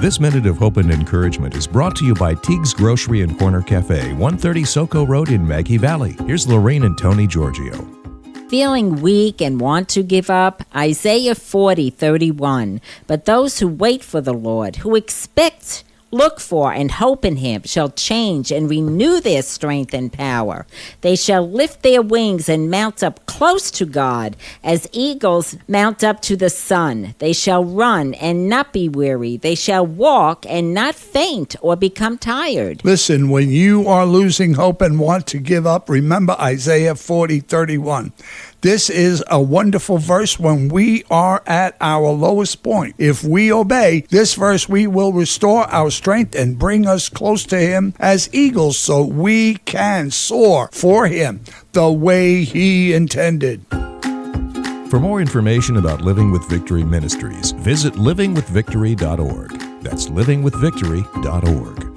This minute of hope and encouragement is brought to you by Teague's Grocery and Corner Café, 130 Soco Road in Maggie Valley. Here's Lorraine and Tony Giorgio. Feeling weak and want to give up? Isaiah 40:31. But those who wait for the Lord, who expect, look for, and hope in Him, shall change and renew their strength and power. They shall lift their wings and mount up close to God, as eagles mount up to the sun. They shall run and not be weary. They shall walk and not faint or become tired. Listen, when you are losing hope and want to give up, remember Isaiah 40:31. This is a wonderful verse when we are at our lowest point. If we obey this verse, we will restore our strength and bring us close to Him as eagles so we can soar for Him the way He intended. For more information about Living with Victory Ministries, visit livingwithvictory.org. That's livingwithvictory.org.